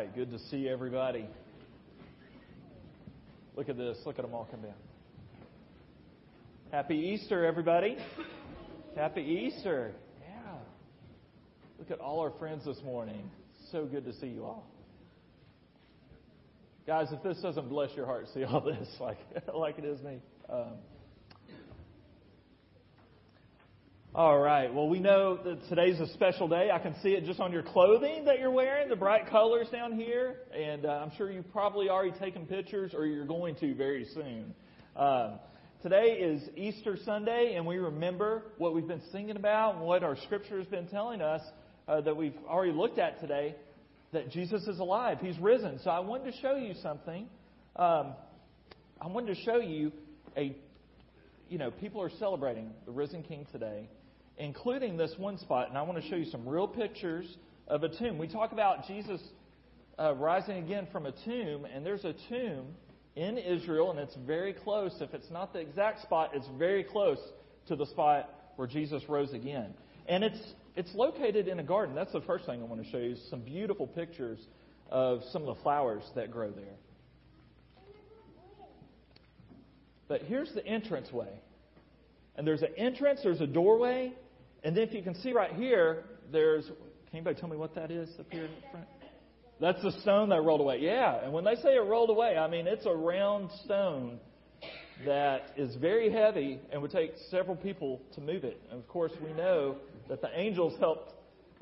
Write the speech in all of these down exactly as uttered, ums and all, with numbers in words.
right, good to see everybody. Look at this. Look at them all come down. Happy Easter, everybody. Happy Easter. Yeah. Look at all our friends this morning. So good to see you all. Guys, if this doesn't bless your heart, see all this like, like it is me. Um, All right. Well, we know that today's a special day. I can see it just on your clothing that you're wearing, the bright colors down here. And uh, I'm sure you've probably already taken pictures or you're going to very soon. Um, today is Easter Sunday, and we remember what we've been singing about and what our Scripture has been telling us uh, that we've already looked at today, that Jesus is alive. He's risen. So I wanted to show you something. Um, I wanted to show you a, you know, people are celebrating the risen King today, including this one spot. And I want to show you some real pictures of a tomb. We talk about Jesus uh, rising again from a tomb, and there's a tomb in Israel, and it's very close. If it's not the exact spot, it's very close to the spot where Jesus rose again. And it's it's located in a garden. That's the first thing I want to show you, some beautiful pictures of some of the flowers that grow there. But here's the entranceway. And there's an entrance, there's a doorway, and then if you can see right here, there's, can anybody tell me what that is up here in front? That's the stone that rolled away. Yeah, and when they say it rolled away, I mean it's a round stone that is very heavy and would take several people to move it. And of course, we know that the angels helped,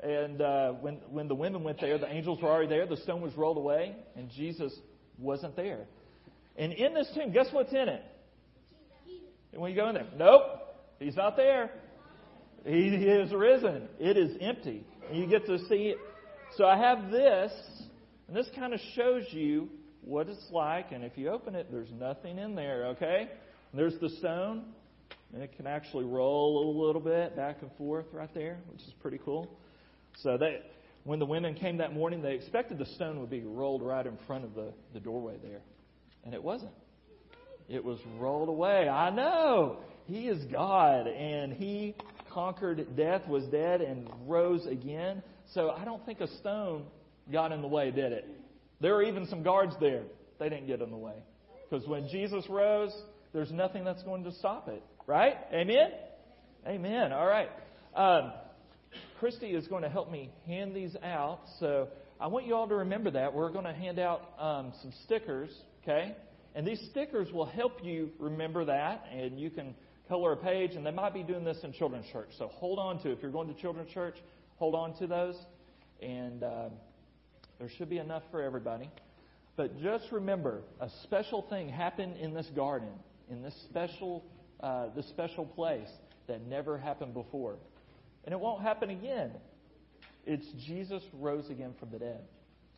and uh, when, when the women went there, the angels were already there, the stone was rolled away, and Jesus wasn't there. And in this tomb, guess what's in it? And when you go in there, nope, he's not there. He is risen. It is empty. And you get to see it. So I have this, and this kind of shows you what it's like. And if you open it, there's nothing in there, okay? And there's the stone, and it can actually roll a little bit back and forth right there, which is pretty cool. So that when the women came that morning, they expected the stone would be rolled right in front of the, the doorway there. And it wasn't. It was rolled away. I know. He is God, and He conquered death, was dead, and rose again. So I don't think a stone got in the way, did it? There were even some guards there. They didn't get in the way. Because when Jesus rose, there's nothing that's going to stop it. Right? Amen? Amen. All right. Um, Christy is going to help me hand these out. So I want you all to remember that. We're going to hand out um, some stickers, okay? And these stickers will help you remember that, and you can color a page, and they might be doing this in children's church. So hold on to, if you're going to children's church, hold on to those, and uh, there should be enough for everybody. But just remember, a special thing happened in this garden, in this special, uh, this special place that never happened before. And it won't happen again. It's Jesus rose again from the dead.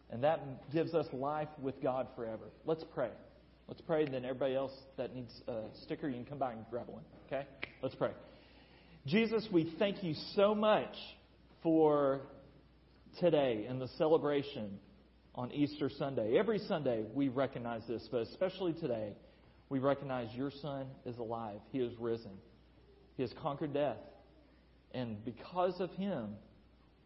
And that gives us life with God forever. Let's pray. Let's pray, and then everybody else that needs a sticker, you can come by and grab one, okay? Let's pray. Jesus, we thank you so much for today and the celebration on Easter Sunday. Every Sunday we recognize this, but especially today, we recognize your Son is alive. He is risen. He has conquered death. And because of Him,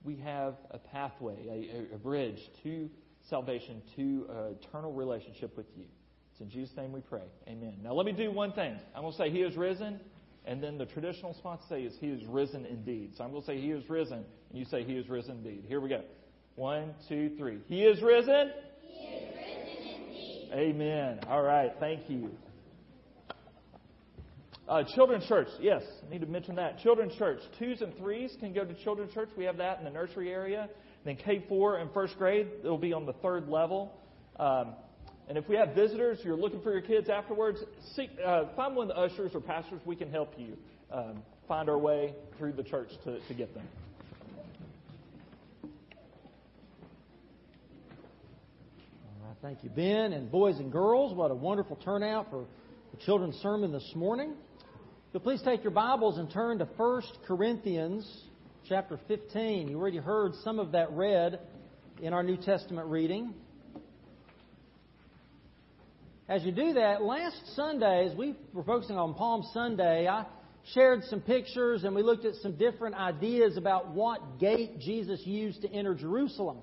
we have a pathway, a, a bridge to salvation, to an eternal relationship with you. It's in Jesus' name we pray. Amen. Now let me do one thing. I'm going to say He is risen, and then the traditional response to say is He is risen indeed. So I'm going to say He is risen, and you say He is risen indeed. Here we go. One, two, three. He is risen. He is risen indeed. Amen. All right. Thank you. Uh, Children's Church. Yes, I need to mention that. Children's Church. Twos and threes can go to Children's Church. We have that in the nursery area. And then K four and first grade, it will be on the third level. Um And if we have visitors, you're looking for your kids afterwards, seek, uh, find one of the ushers or pastors. We can help you um, find our way through the church to, to get them. All right, thank you, Ben. And boys and girls, what a wonderful turnout for the children's sermon this morning. So please take your Bibles and turn to First Corinthians chapter fifteen. You already heard some of that read in our New Testament reading. As you do that, last Sunday, as we were focusing on Palm Sunday, I shared some pictures and we looked at some different ideas about what gate Jesus used to enter Jerusalem.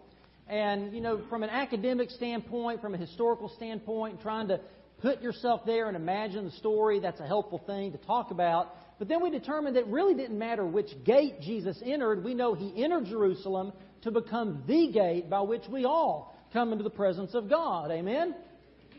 And, you know, from an academic standpoint, from a historical standpoint, trying to put yourself there and imagine the story, that's a helpful thing to talk about. But then we determined that it really didn't matter which gate Jesus entered. We know he entered Jerusalem to become the gate by which we all come into the presence of God. Amen?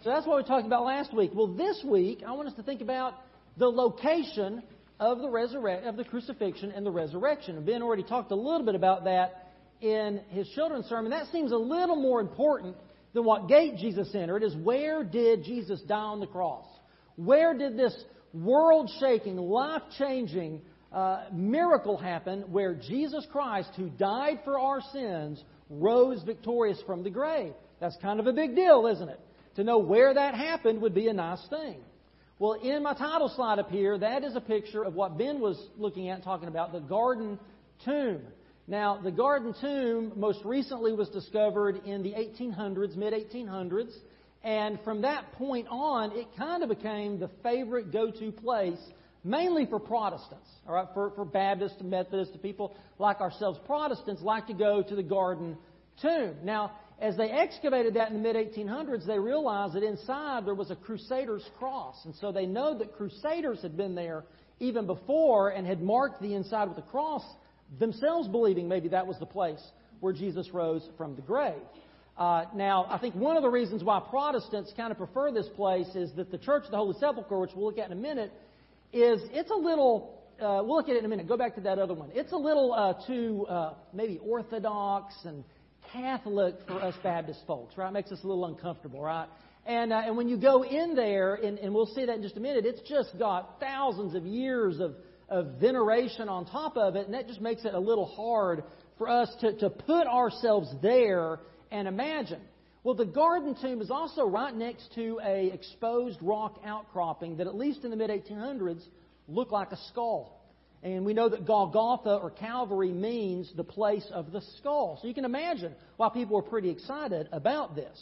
So that's what we talked about last week. Well, this week, I want us to think about the location of the resurre- of the crucifixion and the resurrection. Ben already talked a little bit about that in his children's sermon. That seems a little more important than what gate Jesus entered, is where did Jesus die on the cross? Where did this world-shaking, life-changing uh, miracle happen, where Jesus Christ, who died for our sins, rose victorious from the grave? That's kind of a big deal, isn't it? To know where that happened would be a nice thing. Well, in my title slide up here, that is a picture of what Ben was looking at and talking about, the Garden Tomb. Now, the Garden Tomb most recently was discovered in the eighteen hundreds, mid eighteen hundreds, and from that point on, it kind of became the favorite go-to place, mainly for Protestants, all right, for, for Baptists, Methodists, people like ourselves. Protestants like to go to the Garden Tomb. Now, as they excavated that in the mid eighteen hundreds, they realized that inside there was a Crusader's cross, and so they know that Crusaders had been there even before and had marked the inside with a cross, themselves believing maybe that was the place where Jesus rose from the grave. Uh, now, I think one of the reasons why Protestants kind of prefer this place is that the Church of the Holy Sepulchre, which we'll look at in a minute, is it's a little, uh, we'll look at it in a minute, go back to that other one. It's a little uh, too uh, maybe Orthodox and Catholic for us Baptist folks, right? It makes us a little uncomfortable, right? And uh, and when you go in there, and, and we'll see that in just a minute, it's just got thousands of years of of veneration on top of it, and that just makes it a little hard for us to, to put ourselves there and imagine. Well, the Garden Tomb is also right next to a exposed rock outcropping that, at least in the mid eighteen hundreds, looked like a skull. And we know that Golgotha, or Calvary, means the place of the skull. So you can imagine why people were pretty excited about this.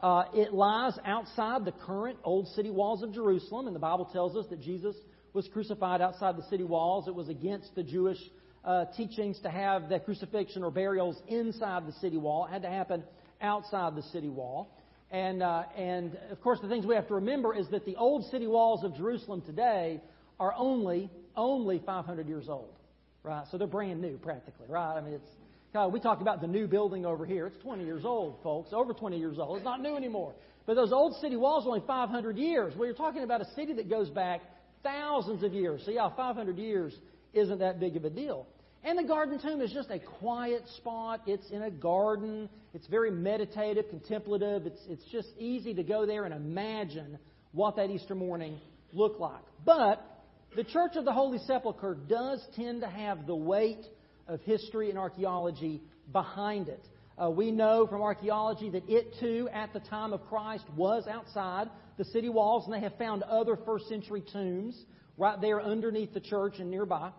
Uh, it lies outside the current old city walls of Jerusalem, and the Bible tells us that Jesus was crucified outside the city walls. It was against the Jewish uh, teachings to have the crucifixion or burials inside the city wall. It had to happen outside the city wall. And, uh, and of course, the things we have to remember is that the old city walls of Jerusalem today are only, only five hundred years old, right? So they're brand new, practically, right? I mean, it's, God, we talk about the new building over here. It's twenty years old, folks, over twenty years old. It's not new anymore. But those old city walls are only five hundred years. Well, you're talking about a city that goes back thousands of years. So yeah, five hundred years isn't that big of a deal. And the Garden Tomb is just a quiet spot. It's in a garden. It's very meditative, contemplative. It's it's just easy to go there and imagine what that Easter morning looked like. But the Church of the Holy Sepulchre does tend to have the weight of history and archaeology behind it. Uh, we know from archaeology that it too, at the time of Christ, was outside the city walls, and they have found other first century tombs right there underneath the church and nearby.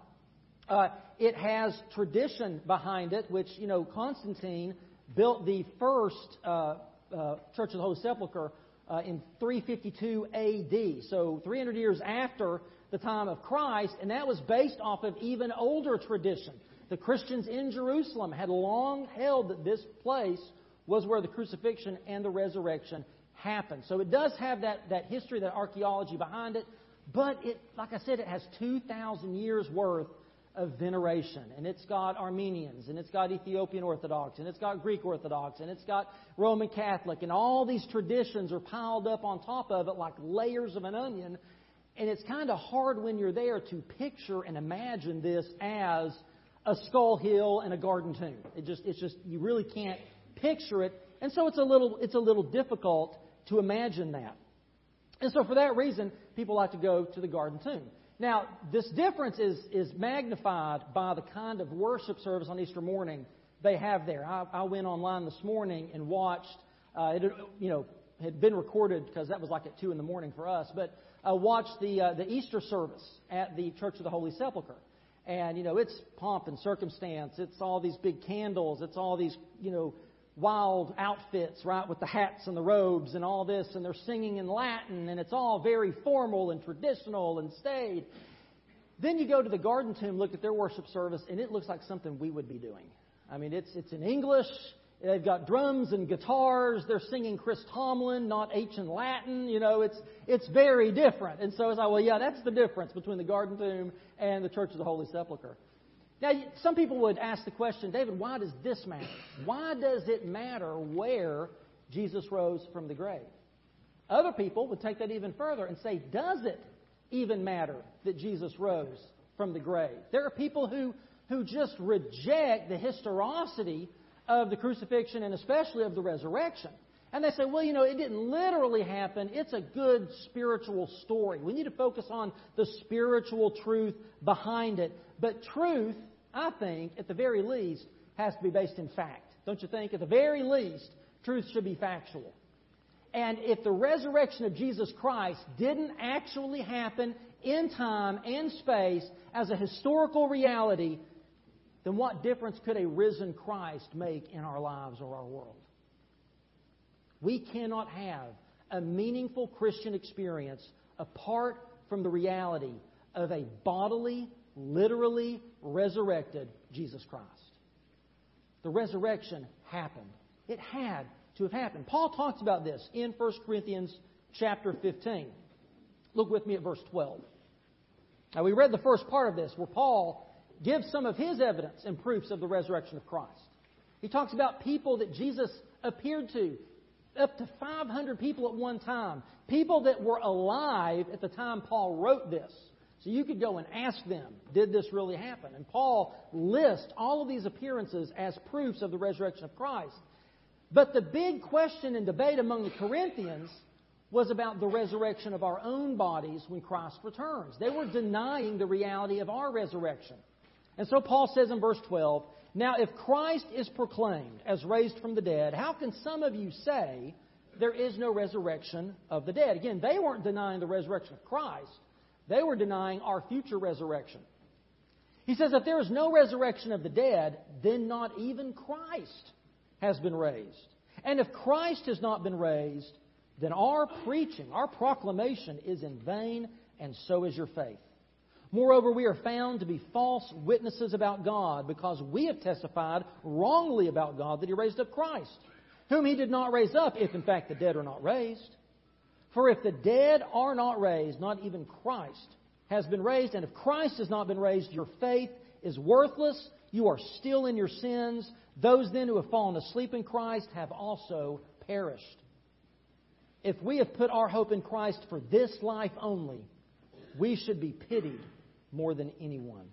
Uh, it has tradition behind it, which, you know, Constantine built the first uh, uh, Church of the Holy Sepulchre uh, in three fifty-two A D, so three hundred years after the time of Christ, and that was based off of even older tradition. The Christians in Jerusalem had long held that this place was where the crucifixion and the resurrection happened. So it does have that, that history, that archaeology behind it, but it, like I said, it has two thousand years worth of veneration, and it's got Armenians, and it's got Ethiopian Orthodox, and it's got Greek Orthodox, and it's got Roman Catholic, and all these traditions are piled up on top of it like layers of an onion, and it's kind of hard when you're there to picture and imagine this as a skull hill and a garden tomb. It just, it's just, you really can't picture it. And so it's a little, it's a little difficult to imagine that. And so for that reason, people like to go to the Garden Tomb. Now, this difference is, is magnified by the kind of worship service on Easter morning they have there. I, I went online this morning and watched, uh, it, you know, had been recorded because that was like at two in the morning for us, but I watched the, uh, the Easter service at the Church of the Holy Sepulchre. And, you know, it's pomp and circumstance. It's all these big candles. It's all these, you know, wild outfits, right, with the hats and the robes and all this. And they're singing in Latin, and it's all very formal and traditional and staid. Then you go to the Garden Tomb, look at their worship service, and it looks like something we would be doing. I mean, it's it's in English. They've got drums and guitars. They're singing Chris Tomlin, not ancient Latin. You know, it's it's very different. And so it's like, well, yeah, that's the difference between the Garden Tomb and the Church of the Holy Sepulchre. Now, some people would ask the question, David, why does this matter? Why does it matter where Jesus rose from the grave? Other people would take that even further and say, does it even matter that Jesus rose from the grave? There are people who, who just reject the historicity of the crucifixion and especially of the resurrection. And they say, well, you know, it didn't literally happen. It's a good spiritual story. We need to focus on the spiritual truth behind it. But truth, I think, at the very least, has to be based in fact. Don't you think? At the very least, truth should be factual. And if the resurrection of Jesus Christ didn't actually happen in time and space as a historical reality, then what difference could a risen Christ make in our lives or our world? We cannot have a meaningful Christian experience apart from the reality of a bodily, literally resurrected Jesus Christ. The resurrection happened. It had to have happened. Paul talks about this in First Corinthians chapter fifteen. Look with me at verse twelve. Now, we read the first part of this where Paul gives some of his evidence and proofs of the resurrection of Christ. He talks about people that Jesus appeared to, up to five hundred people at one time, people that were alive at the time Paul wrote this. So you could go and ask them, did this really happen? And Paul lists all of these appearances as proofs of the resurrection of Christ. But the big question and debate among the Corinthians was about the resurrection of our own bodies when Christ returns. They were denying the reality of our resurrection. And so Paul says in verse twelve, now if Christ is proclaimed as raised from the dead, how can some of you say there is no resurrection of the dead? Again, they weren't denying the resurrection of Christ. They were denying our future resurrection. He says, if there is no resurrection of the dead, then not even Christ has been raised. And if Christ has not been raised, then our preaching, our proclamation is in vain, and so is your faith. Moreover, we are found to be false witnesses about God because we have testified wrongly about God that He raised up Christ, whom He did not raise up, if in fact the dead are not raised. For if the dead are not raised, not even Christ has been raised. And if Christ has not been raised, your faith is worthless. You are still in your sins. Those then who have fallen asleep in Christ have also perished. If we have put our hope in Christ for this life only, we should be pitied more than anyone.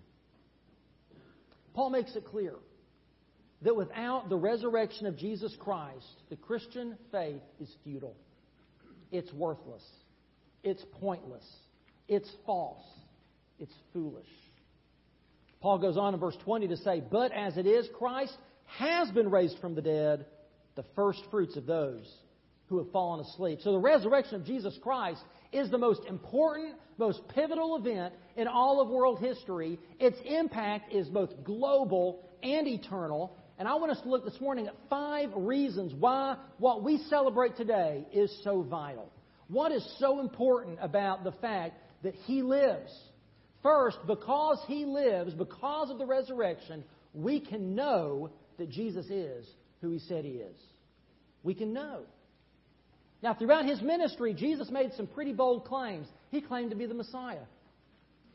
Paul makes it clear that without the resurrection of Jesus Christ, the Christian faith is futile. It's worthless. It's pointless. It's false. It's foolish. Paul goes on in verse twenty to say, but as it is, Christ has been raised from the dead, the first fruits of those who have fallen asleep. So the resurrection of Jesus Christ is the most important, most pivotal event in all of world history. Its impact is both global and eternal. And I want us to look this morning at five reasons why what we celebrate today is so vital. What is so important about the fact that He lives? First, because He lives, because of the resurrection, we can know that Jesus is who He said He is. We can know. Now, throughout His ministry, Jesus made some pretty bold claims. He claimed to be the Messiah.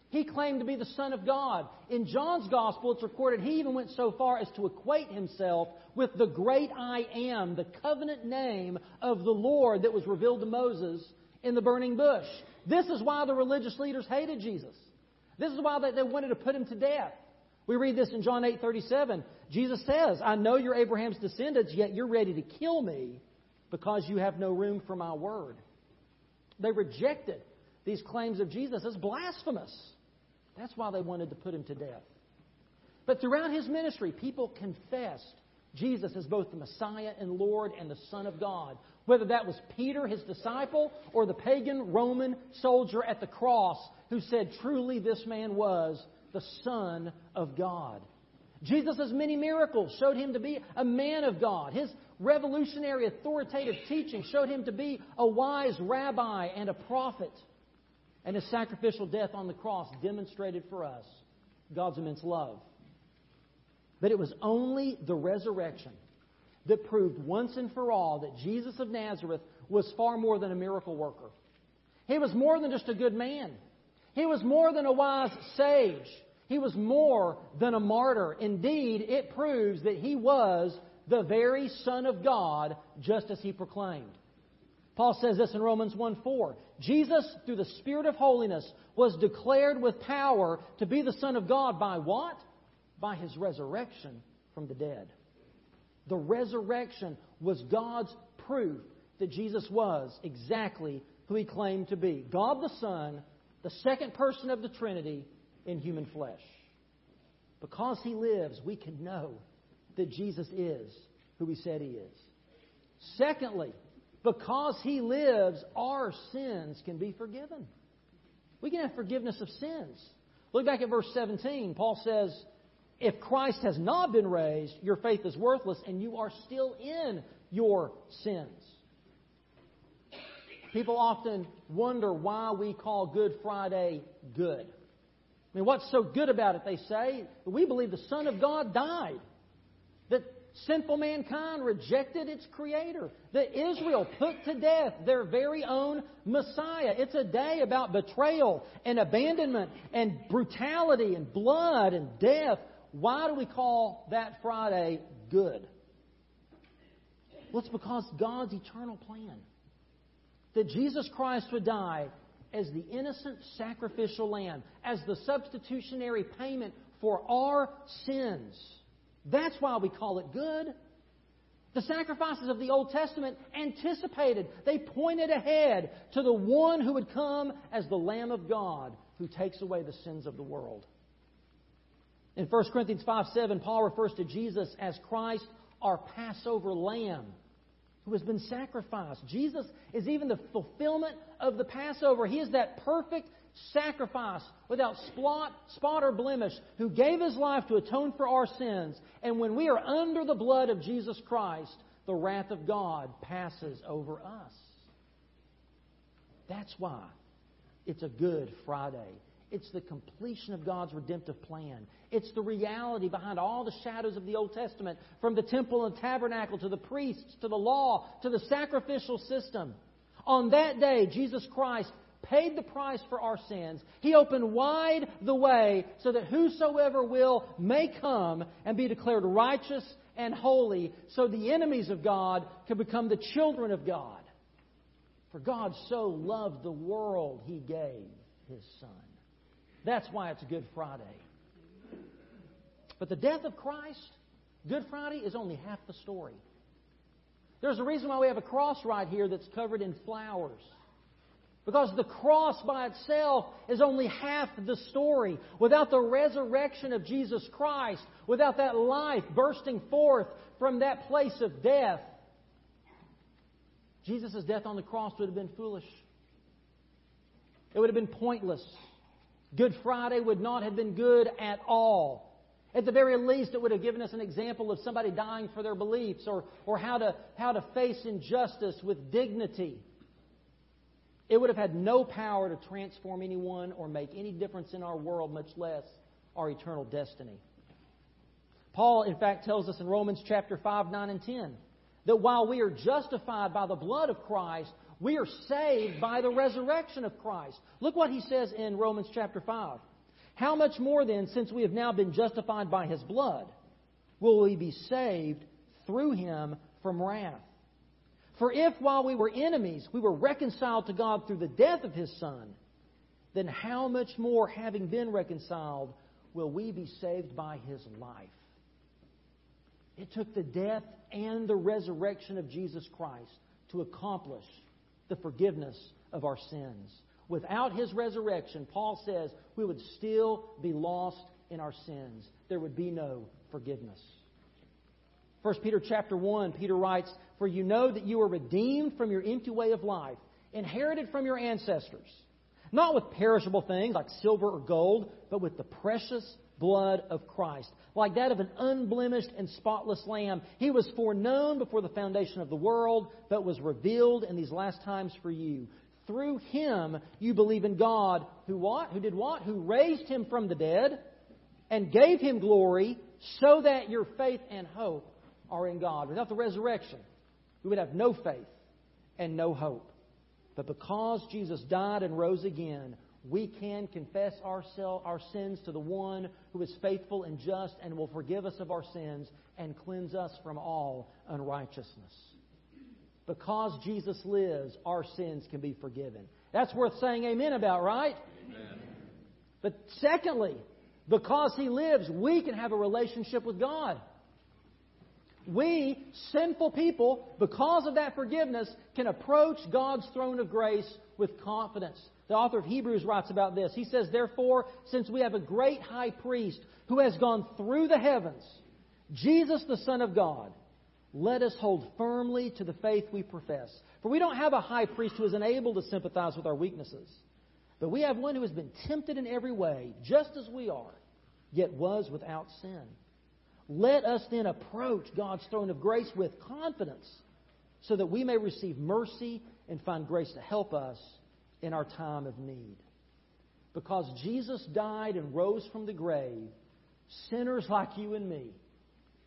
He claimed to be the Son of God. In John's Gospel, it's recorded He even went so far as to equate Himself with the great I Am, the covenant name of the Lord that was revealed to Moses in the burning bush. This is why the religious leaders hated Jesus. This is why they wanted to put Him to death. We read this in John eight thirty-seven. Jesus says, I know you're Abraham's descendants, yet you're ready to kill me, because you have no room for my word. They rejected these claims of Jesus as blasphemous. That's why they wanted to put Him to death. But throughout His ministry, people confessed Jesus as both the Messiah and Lord and the Son of God. Whether that was Peter, His disciple, or the pagan Roman soldier at the cross who said, truly this man was the Son of God. Jesus' many miracles showed Him to be a man of God. His revolutionary, authoritative teaching showed Him to be a wise rabbi and a prophet. And His sacrificial death on the cross demonstrated for us God's immense love. But it was only the resurrection that proved once and for all that Jesus of Nazareth was far more than a miracle worker. He was more than just a good man. He was more than a wise sage. He was more than a martyr. Indeed, it proves that he was the very Son of God, just as he proclaimed. Paul says this in Romans one four. Jesus, through the Spirit of holiness, was declared with power to be the Son of God by what? By His resurrection from the dead. The resurrection was God's proof that Jesus was exactly who He claimed to be. God the Son, the second person of the Trinity in human flesh. Because He lives, we can know that Jesus is who He said He is. Secondly, because He lives, our sins can be forgiven. We can have forgiveness of sins. Look back at verse seventeen. Paul says, if Christ has not been raised, your faith is worthless and you are still in your sins. People often wonder why we call Good Friday good. I mean, what's so good about it? They say, we believe the Son of God died. That sinful mankind rejected its Creator. That Israel put to death their very own Messiah. It's a day about betrayal and abandonment and brutality and blood and death. Why do we call that Friday good? Well, it's because God's eternal plan. That Jesus Christ would die as the innocent sacrificial lamb, as the substitutionary payment for our sins. That's why we call it good. The sacrifices of the Old Testament anticipated. They pointed ahead to the one who would come as the Lamb of God who takes away the sins of the world. In First Corinthians five seven, Paul refers to Jesus as Christ, our Passover Lamb, who has been sacrificed. Jesus is even the fulfillment of the Passover. He is that perfect sacrifice without spot, spot or blemish, who gave His life to atone for our sins. And when we are under the blood of Jesus Christ, the wrath of God passes over us. That's why it's a Good Friday. It's the completion of God's redemptive plan. It's the reality behind all the shadows of the Old Testament, from the temple and tabernacle to the priests, to the law, to the sacrificial system. On that day, Jesus Christ paid the price for our sins. He opened wide the way so that whosoever will may come and be declared righteous and holy, so the enemies of God can become the children of God. For God so loved the world, He gave His Son. That's why it's Good Friday. But the death of Christ, Good Friday, is only half the story. There's a reason why we have a cross right here that's covered in flowers. Because the cross by itself is only half the story. Without the resurrection of Jesus Christ, without that life bursting forth from that place of death, Jesus' death on the cross would have been foolish. It would have been pointless. Good Friday would not have been good at all. At the very least, it would have given us an example of somebody dying for their beliefs, or, or how to, how to face injustice with dignity. It would have had no power to transform anyone or make any difference in our world, much less our eternal destiny. Paul, in fact, tells us in Romans chapter five, nine, and ten, that while we are justified by the blood of Christ, we are saved by the resurrection of Christ. Look what he says in Romans chapter five. How much more then, since we have now been justified by His blood, will we be saved through Him from wrath? For if while we were enemies, we were reconciled to God through the death of His Son, then how much more, having been reconciled, will we be saved by His life? It took the death and the resurrection of Jesus Christ to accomplish the forgiveness of our sins. Without His resurrection, Paul says, we would still be lost in our sins. There would be no forgiveness. First Peter chapter one, Peter writes, for you know that you were redeemed from your empty way of life, inherited from your ancestors, not with perishable things like silver or gold, but with the precious blood of Christ, like that of an unblemished and spotless lamb. He was foreknown before the foundation of the world, but was revealed in these last times for you. Through Him you believe in God, who what? Who did what? Who raised Him from the dead and gave Him glory, so that your faith and hope are in God. Without the resurrection, we would have no faith and no hope. But because Jesus died and rose again, we can confess ourselves, our sins to the one who is faithful and just and will forgive us of our sins and cleanse us from all unrighteousness. Because Jesus lives, our sins can be forgiven. That's worth saying amen about, right? Amen. But secondly, because He lives, we can have a relationship with God. We, sinful people, because of that forgiveness, can approach God's throne of grace with confidence. The author of Hebrews writes about this. He says, "Therefore, since we have a great high priest who has gone through the heavens, Jesus the Son of God, let us hold firmly to the faith we profess. For we don't have a high priest who is unable to sympathize with our weaknesses, but we have one who has been tempted in every way, just as we are, yet was without sin. Let us then approach God's throne of grace with confidence so that we may receive mercy and find grace to help us in our time of need." Because Jesus died and rose from the grave, sinners like you and me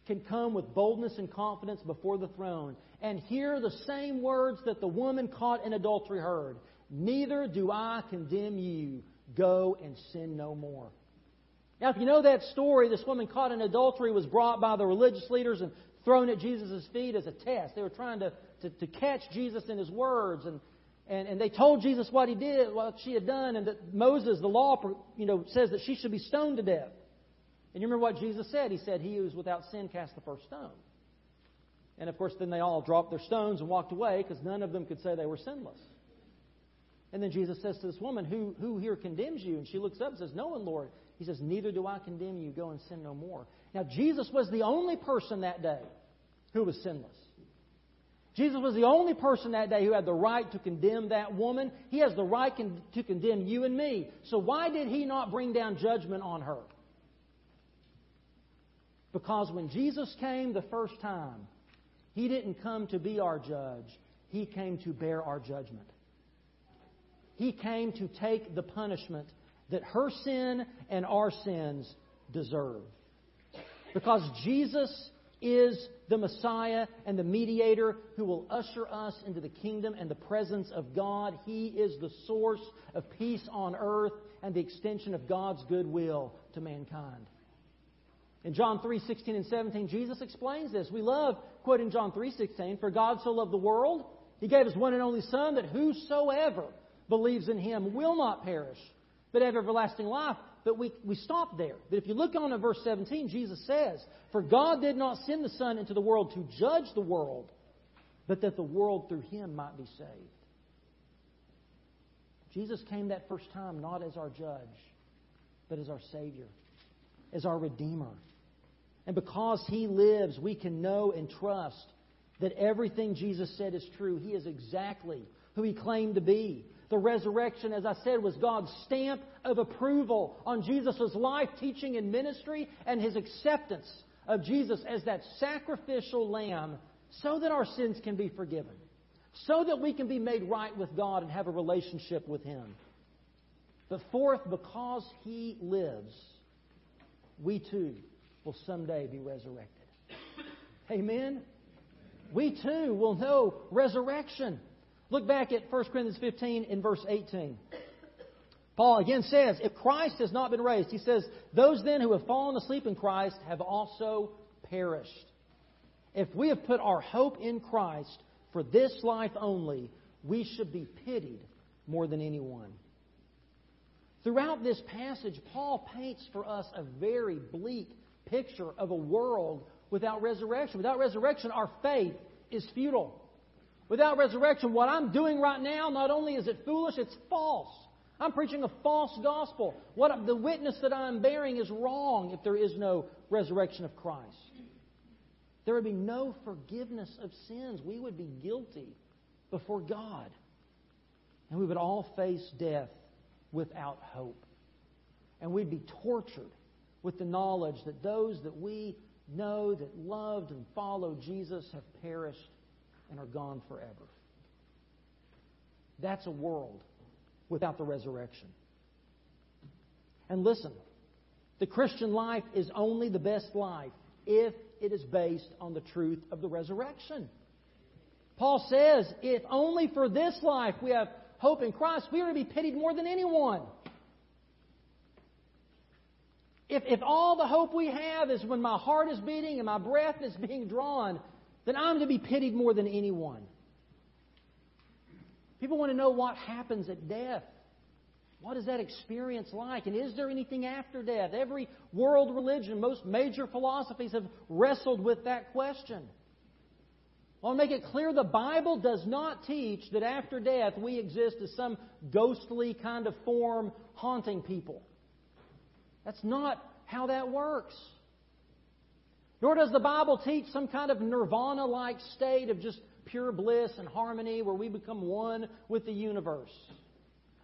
can come with boldness and confidence before the throne and hear the same words that the woman caught in adultery heard. "Neither do I condemn you. Go and sin no more." Now, if you know that story, this woman caught in adultery was brought by the religious leaders and thrown at Jesus' feet as a test. They were trying to, to, to catch Jesus in His words. And, and, and they told Jesus what he did, what she had done, and that Moses, the law, you know, says that she should be stoned to death. And you remember what Jesus said? He said, "He who is without sin cast the first stone." And, of course, then they all dropped their stones and walked away because none of them could say they were sinless. And then Jesus says to this woman, who, who here condemns you? And she looks up and says, "No one, Lord." He says, "Neither do I condemn you. Go and sin no more." Now, Jesus was the only person that day who was sinless. Jesus was the only person that day who had the right to condemn that woman. He has the right con- to condemn you and me. So why did He not bring down judgment on her? Because when Jesus came the first time, He didn't come to be our judge. He came to bear our judgment. He came to take the punishment that her sin and our sins deserve. Because Jesus is the Messiah and the mediator who will usher us into the kingdom and the presence of God. He is the source of peace on earth and the extension of God's goodwill to mankind. In John three sixteen and seventeen, Jesus explains this. We love quoting John three sixteen, "For God so loved the world, He gave His one and only Son, that whosoever believes in Him will not perish, but have everlasting life." But we, we stop there. But if you look on at verse seventeen, Jesus says, "For God did not send the Son into the world to judge the world, but that the world through Him might be saved." Jesus came that first time not as our judge, but as our Savior, as our Redeemer. And because He lives, we can know and trust that everything Jesus said is true. He is exactly who He claimed to be. The resurrection, as I said, was God's stamp of approval on Jesus' life, teaching, and ministry, and His acceptance of Jesus as that sacrificial lamb so that our sins can be forgiven, so that we can be made right with God and have a relationship with Him. But fourth, because He lives, we too will someday be resurrected. Amen? We too will know resurrection. Look back at First Corinthians fifteen in verse eighteen. Paul again says, "If Christ has not been raised," he says, "those then who have fallen asleep in Christ have also perished. If we have put our hope in Christ for this life only, we should be pitied more than anyone." Throughout this passage, Paul paints for us a very bleak picture of a world without resurrection. Without resurrection, our faith is futile. Without resurrection, what I'm doing right now, not only is it foolish, it's false. I'm preaching a false gospel. What the witness that I'm bearing is wrong if there is no resurrection of Christ. There would be no forgiveness of sins. We would be guilty before God. And we would all face death without hope. And we'd be tortured with the knowledge that those that we know that loved and followed Jesus have perished and are gone forever. That's a world without the resurrection. And listen, the Christian life is only the best life if it is based on the truth of the resurrection. Paul says, if only for this life we have hope in Christ, we are to be pitied more than anyone. If, if all the hope we have is when my heart is beating and my breath is being drawn, then I'm to be pitied more than anyone. People want to know what happens at death. What is that experience like? And is there anything after death? Every world religion, most major philosophies have wrestled with that question. I want to make it clear the Bible does not teach that after death we exist as some ghostly kind of form haunting people. That's not how that works. Nor does the Bible teach some kind of nirvana-like state of just pure bliss and harmony where we become one with the universe.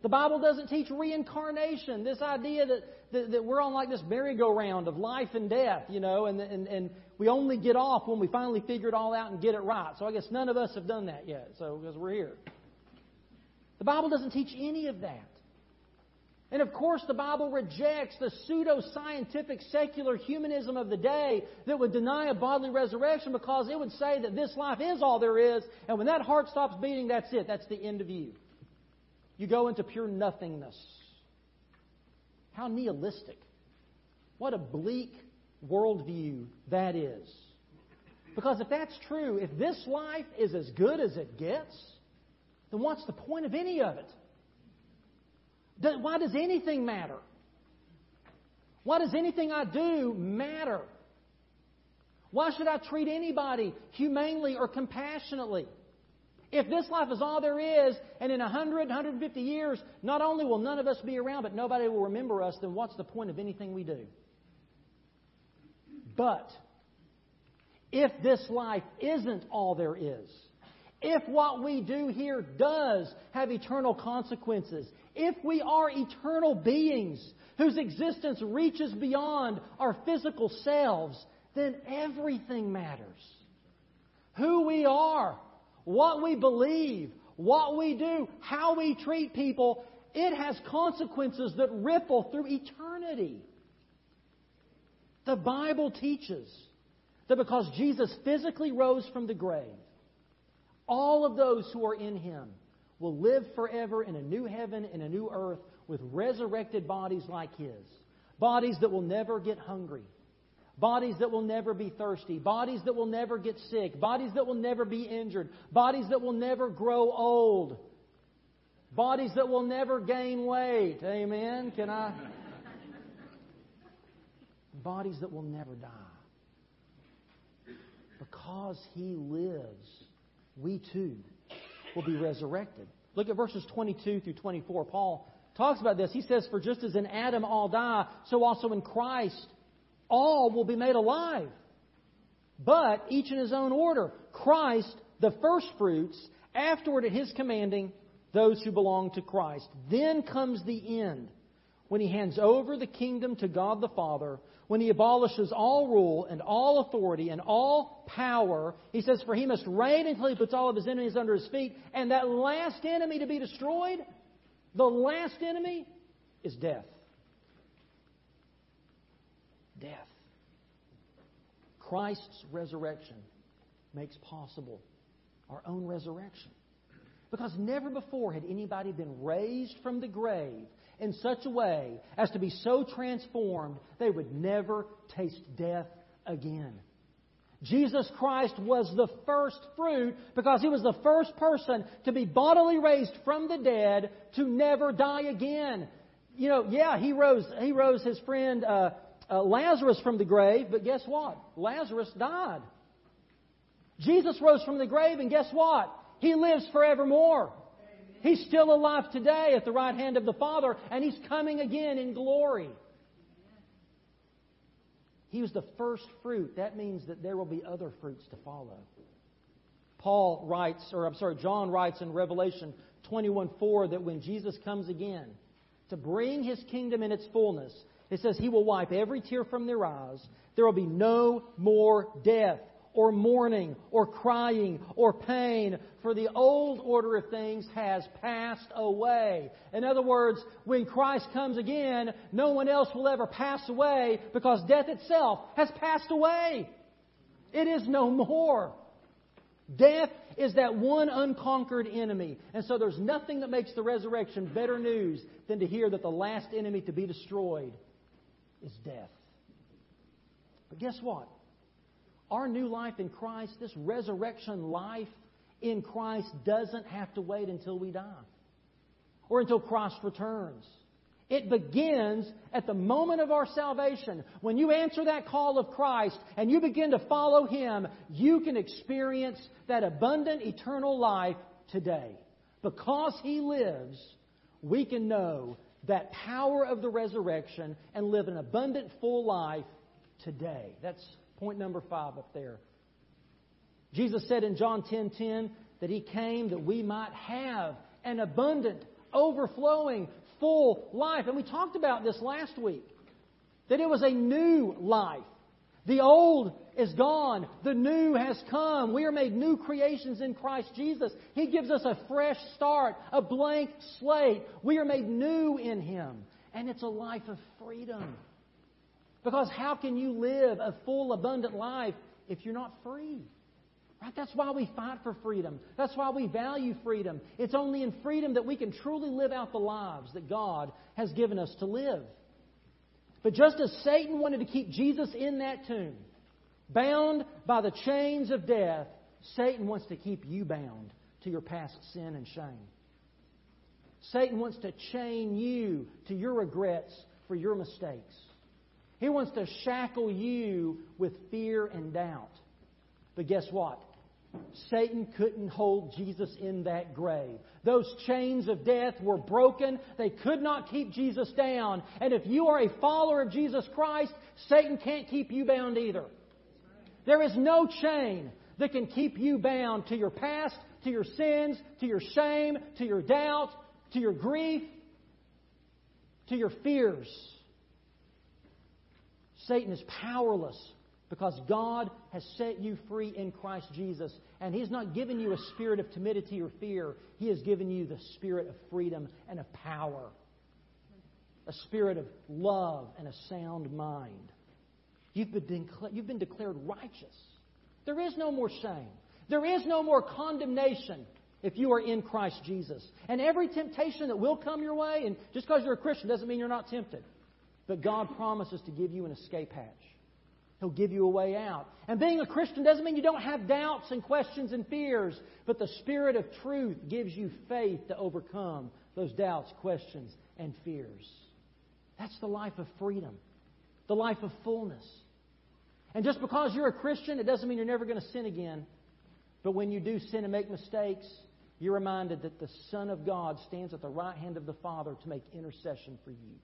The Bible doesn't teach reincarnation, this idea that, that, that we're on like this merry-go-round of life and death, you know, and, and, and we only get off when we finally figure it all out and get it right. So I guess none of us have done that yet, so because we're here. The Bible doesn't teach any of that. And of course, the Bible rejects the pseudo-scientific secular humanism of the day that would deny a bodily resurrection because it would say that this life is all there is, and when that heart stops beating, that's it. That's the end of you. You go into pure nothingness. How nihilistic. What a bleak worldview that is. Because if that's true, if this life is as good as it gets, then what's the point of any of it? Why does anything matter? Why does anything I do matter? Why should I treat anybody humanely or compassionately? If this life is all there is, and in one hundred, one hundred fifty years, not only will none of us be around, but nobody will remember us, then what's the point of anything we do? But if this life isn't all there is, if what we do here does have eternal consequences, if we are eternal beings whose existence reaches beyond our physical selves, then everything matters. Who we are, what we believe, what we do, how we treat people, it has consequences that ripple through eternity. The Bible teaches that because Jesus physically rose from the grave, all of those who are in Him will live forever in a new heaven and a new earth with resurrected bodies like His. Bodies that will never get hungry. Bodies that will never be thirsty. Bodies that will never get sick. Bodies that will never be injured. Bodies that will never grow old. Bodies that will never gain weight. Amen? Can I? Bodies that will never die. Because He lives, we too will be resurrected. Look at verses twenty-two through twenty-four. Paul talks about this. He says, "For just as in Adam all die, so also in Christ all will be made alive, but each in his own order. Christ, the firstfruits, afterward at His commanding, those who belong to Christ. Then comes the end, when He hands over the kingdom to God the Father, when He abolishes all rule and all authority and all power." He says, "For He must reign until He puts all of His enemies under His feet." And that last enemy to be destroyed, the last enemy, is death. Death. Christ's resurrection makes possible our own resurrection. Because never before had anybody been raised from the grave in such a way as to be so transformed they would never taste death again. Jesus Christ was the first fruit because He was the first person to be bodily raised from the dead to never die again. You know, yeah, He rose, He rose His friend... Uh, Uh, Lazarus from the grave, but guess what? Lazarus died. Jesus rose from the grave, and guess what? He lives forevermore. Amen. He's still alive today at the right hand of the Father, and He's coming again in glory. Amen. He was the first fruit. That means that there will be other fruits to follow. Paul writes, or I'm sorry, John writes in Revelation twenty-one four that when Jesus comes again to bring His kingdom in its fullness, it says, He will wipe every tear from their eyes. There will be no more death or mourning or crying or pain, for the old order of things has passed away. In other words, when Christ comes again, no one else will ever pass away because death itself has passed away. It is no more. Death is that one unconquered enemy. And so there's nothing that makes the resurrection better news than to hear that the last enemy to be destroyed is death. But guess what? Our new life in Christ, this resurrection life in Christ, doesn't have to wait until we die or until Christ returns. It begins at the moment of our salvation. When you answer that call of Christ and you begin to follow Him, you can experience that abundant eternal life today. Because He lives, we can know that power of the resurrection and live an abundant, full life today. That's point number five up there. Jesus said in John ten ten that He came that we might have an abundant, overflowing, full life. And we talked about this last week, that it was a new life. The old is gone. The new has come. We are made new creations in Christ Jesus. He gives us a fresh start, a blank slate. We are made new in Him. And it's a life of freedom. Because how can you live a full, abundant life if you're not free? Right? That's why we fight for freedom. That's why we value freedom. It's only in freedom that we can truly live out the lives that God has given us to live. But just as Satan wanted to keep Jesus in that tomb, bound by the chains of death, Satan wants to keep you bound to your past sin and shame. Satan wants to chain you to your regrets for your mistakes. He wants to shackle you with fear and doubt. But guess what? Satan couldn't hold Jesus in that grave. Those chains of death were broken. They could not keep Jesus down. And if you are a follower of Jesus Christ, Satan can't keep you bound either. There is no chain that can keep you bound to your past, to your sins, to your shame, to your doubt, to your grief, to your fears. Satan is powerless because God has set you free in Christ Jesus. And He's not given you a spirit of timidity or fear. He has given you the spirit of freedom and of power. A spirit of love and a sound mind. You've been, decla- you've been declared righteous. There is no more shame. There is no more condemnation if you are in Christ Jesus. And every temptation that will come your way, and just because you're a Christian doesn't mean you're not tempted. But God promises to give you an escape hatch. He'll give you a way out. And being a Christian doesn't mean you don't have doubts and questions and fears. But the Spirit of truth gives you faith to overcome those doubts, questions, and fears. That's the life of freedom. The life of fullness. And just because you're a Christian, it doesn't mean you're never going to sin again. But when you do sin and make mistakes, you're reminded that the Son of God stands at the right hand of the Father to make intercession for you.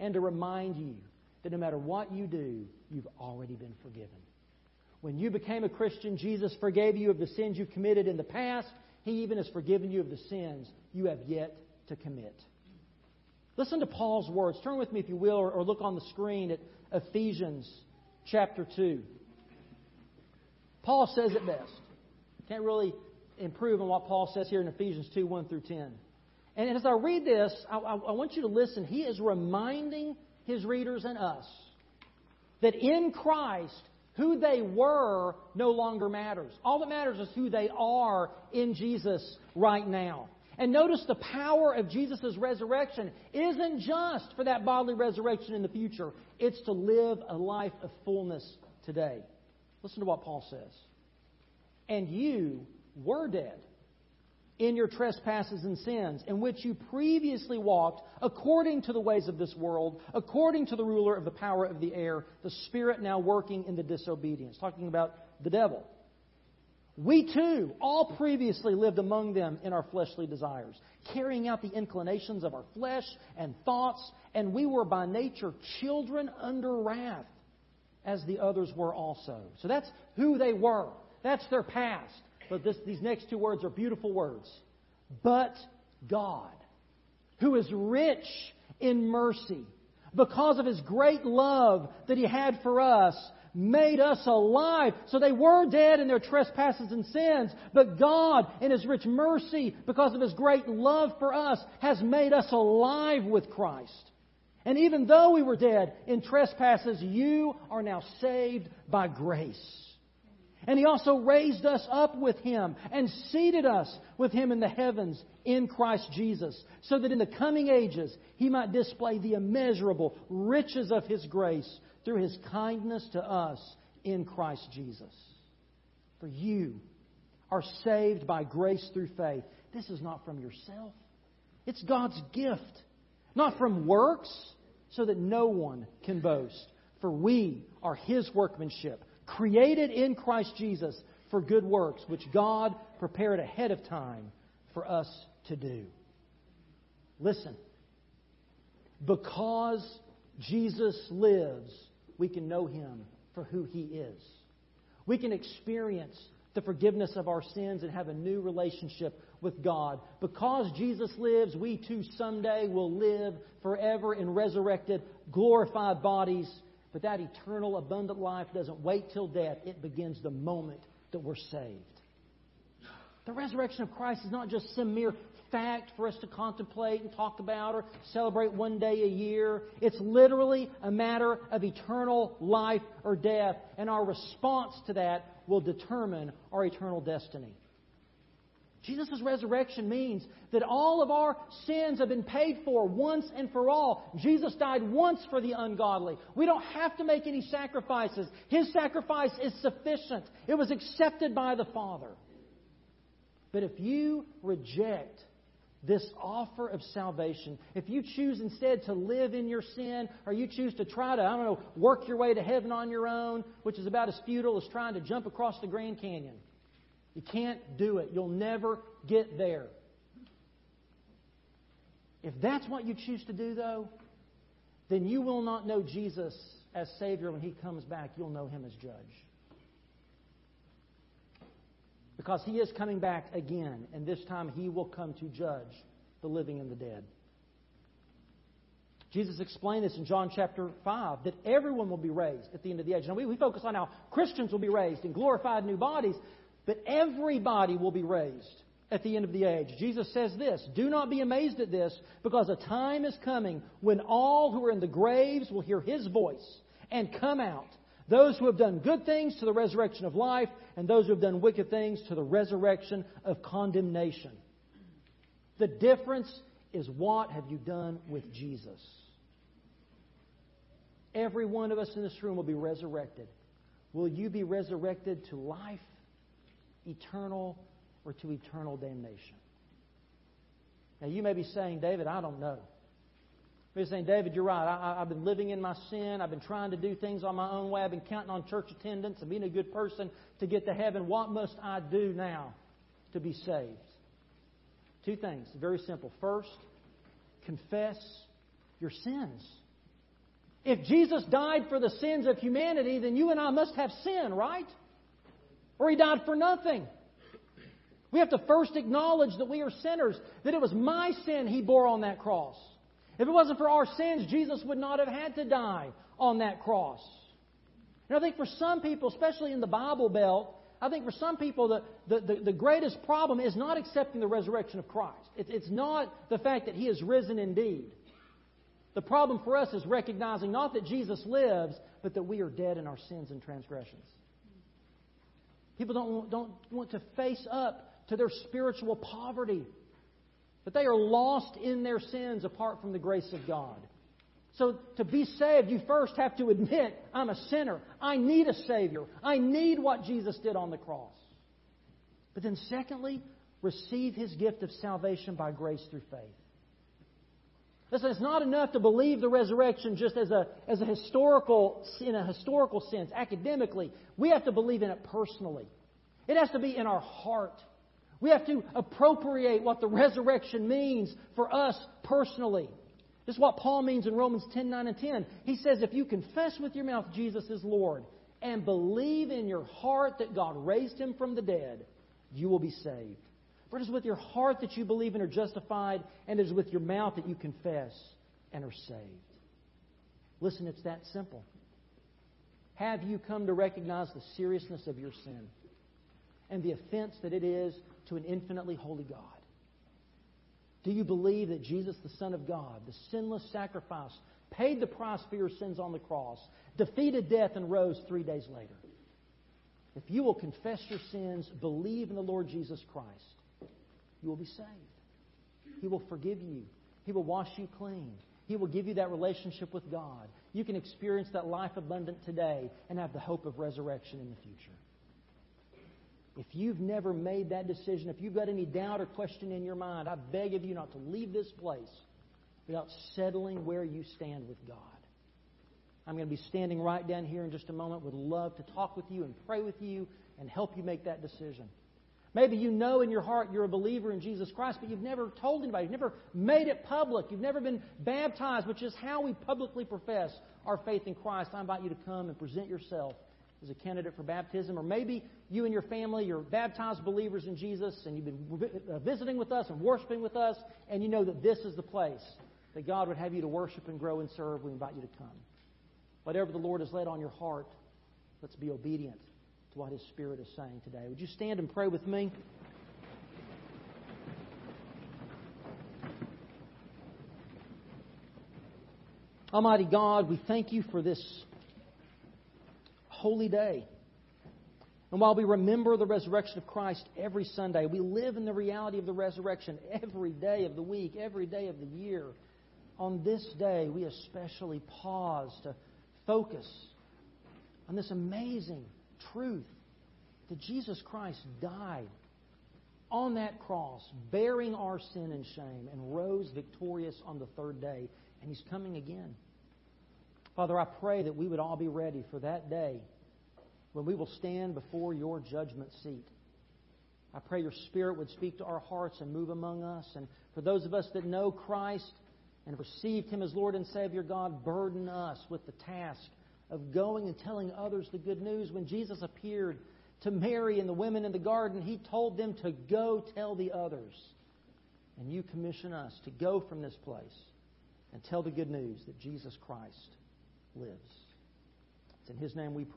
And to remind you that no matter what you do, you've already been forgiven. When you became a Christian, Jesus forgave you of the sins you've committed in the past. He even has forgiven you of the sins you have yet to commit. Listen to Paul's words. Turn with me, if you will, or, or look on the screen at Ephesians chapter two. Paul says it best. Can't really improve on what Paul says here in Ephesians two, one through ten. And as I read this, I, I, I want you to listen. He is reminding his readers and us that in Christ, who they were no longer matters. All that matters is who they are in Jesus right now. And notice the power of Jesus' resurrection isn't just for that bodily resurrection in the future. It's to live a life of fullness today. Listen to what Paul says. And you were dead in your trespasses and sins, in which you previously walked according to the ways of this world, according to the ruler of the power of the air, the spirit now working in the disobedience. Talking about the devil. We too all previously lived among them in our fleshly desires, carrying out the inclinations of our flesh and thoughts, and we were by nature children under wrath, as the others were also. So that's who they were. That's their past. But this, these next two words are beautiful words. But God, who is rich in mercy, because of His great love that He had for us, made us alive. So they were dead in their trespasses and sins, but God, in His rich mercy, because of His great love for us, has made us alive with Christ. And even though we were dead in trespasses, you are now saved by grace. And He also raised us up with Him and seated us with Him in the heavens in Christ Jesus, so that in the coming ages He might display the immeasurable riches of His grace through His kindness to us in Christ Jesus. For you are saved by grace through faith. This is not from yourself. It's God's gift, not from works, so that no one can boast. For we are His workmanship, created in Christ Jesus for good works, which God prepared ahead of time for us to do. Listen, because Jesus lives, we can know Him for who He is. We can experience the forgiveness of our sins and have a new relationship with God. Because Jesus lives, we too someday will live forever in resurrected, glorified bodies. But that eternal, abundant life doesn't wait till death. It begins the moment that we're saved. The resurrection of Christ is not just some mere fact for us to contemplate and talk about or celebrate one day a year. It's literally a matter of eternal life or death. And our response to that will determine our eternal destiny. Jesus' resurrection means that all of our sins have been paid for once and for all. Jesus died once for the ungodly. We don't have to make any sacrifices. His sacrifice is sufficient. It was accepted by the Father. But if you reject this offer of salvation, if you choose instead to live in your sin, or you choose to try to, I don't know, work your way to heaven on your own, which is about as futile as trying to jump across the Grand Canyon. You can't do it. You'll never get there. If that's what you choose to do, though, then you will not know Jesus as Savior when He comes back. You'll know Him as Judge. Because He is coming back again, and this time He will come to judge the living and the dead. Jesus explained this in John chapter five, that everyone will be raised at the end of the age. Now, we, we focus on how Christians will be raised in glorified new bodies, but everybody will be raised at the end of the age. Jesus says this, "Do not be amazed at this, because a time is coming when all who are in the graves will hear His voice and come out. Those who have done good things to the resurrection of life, and those who have done wicked things to the resurrection of condemnation." The difference is, what have you done with Jesus? Every one of us in this room will be resurrected. Will you be resurrected to life, eternal, or to eternal damnation? Now, you may be saying, "David, I don't know." He's saying, "David, you're right. I, I've been living in my sin. I've been trying to do things on my own way. I've been counting on church attendance and being a good person to get to heaven. What must I do now to be saved?" Two things, very simple. First, confess your sins. If Jesus died for the sins of humanity, then you and I must have sin, right? Or He died for nothing. We have to first acknowledge that we are sinners, that it was my sin He bore on that cross. If it wasn't for our sins, Jesus would not have had to die on that cross. And I think for some people, especially in the Bible Belt, I think for some people the, the, the, the greatest problem is not accepting the resurrection of Christ. It, it's not the fact that He is risen indeed. The problem for us is recognizing not that Jesus lives, but that we are dead in our sins and transgressions. People don't, don't want to face up to their spiritual poverty. But they are lost in their sins apart from the grace of God. So to be saved, you first have to admit, I'm a sinner. I need a Savior. I need what Jesus did on the cross. But then secondly, receive His gift of salvation by grace through faith. Listen, it's not enough to believe the resurrection just as a, as a historical, in a historical sense, academically. We have to believe in it personally. It has to be in our heart. We have to appropriate what the resurrection means for us personally. This is what Paul means in Romans ten, nine, and ten. He says, if you confess with your mouth Jesus is Lord and believe in your heart that God raised Him from the dead, you will be saved. For it is with your heart that you believe and are justified, and it is with your mouth that you confess and are saved. Listen, it's that simple. Have you come to recognize the seriousness of your sin and the offense that it is to an infinitely holy God? Do you believe that Jesus, the Son of God, the sinless sacrifice, paid the price for your sins on the cross, defeated death, and rose three days later? If you will confess your sins, believe in the Lord Jesus Christ, you will be saved. He will forgive you. He will wash you clean. He will give you that relationship with God. You can experience that life abundant today and have the hope of resurrection in the future. If you've never made that decision, if you've got any doubt or question in your mind, I beg of you not to leave this place without settling where you stand with God. I'm going to be standing right down here in just a moment. Would love to talk with you and pray with you and help you make that decision. Maybe you know in your heart you're a believer in Jesus Christ, but you've never told anybody. You've never made it public. You've never been baptized, which is how we publicly profess our faith in Christ. I invite you to come and present yourself as a candidate for baptism. Or maybe you and your family are baptized believers in Jesus, and you've been visiting with us and worshiping with us, and you know that this is the place that God would have you to worship and grow and serve. We invite you to come. Whatever the Lord has laid on your heart, let's be obedient to what His Spirit is saying today. Would you stand and pray with me? Almighty God, we thank you for this holy day. And while we remember the resurrection of Christ every Sunday, we live in the reality of the resurrection every day of the week, every day of the year. On this day, we especially pause to focus on this amazing truth that Jesus Christ died on that cross, bearing our sin and shame, and rose victorious on the third day. And He's coming again. Father, I pray that we would all be ready for that day when we will stand before your judgment seat. I pray your Spirit would speak to our hearts and move among us. And for those of us that know Christ and received Him as Lord and Savior, God, burden us with the task of going and telling others the good news. When Jesus appeared to Mary and the women in the garden, He told them to go tell the others. And you commission us to go from this place and tell the good news that Jesus Christ lives. It's in His name we pray.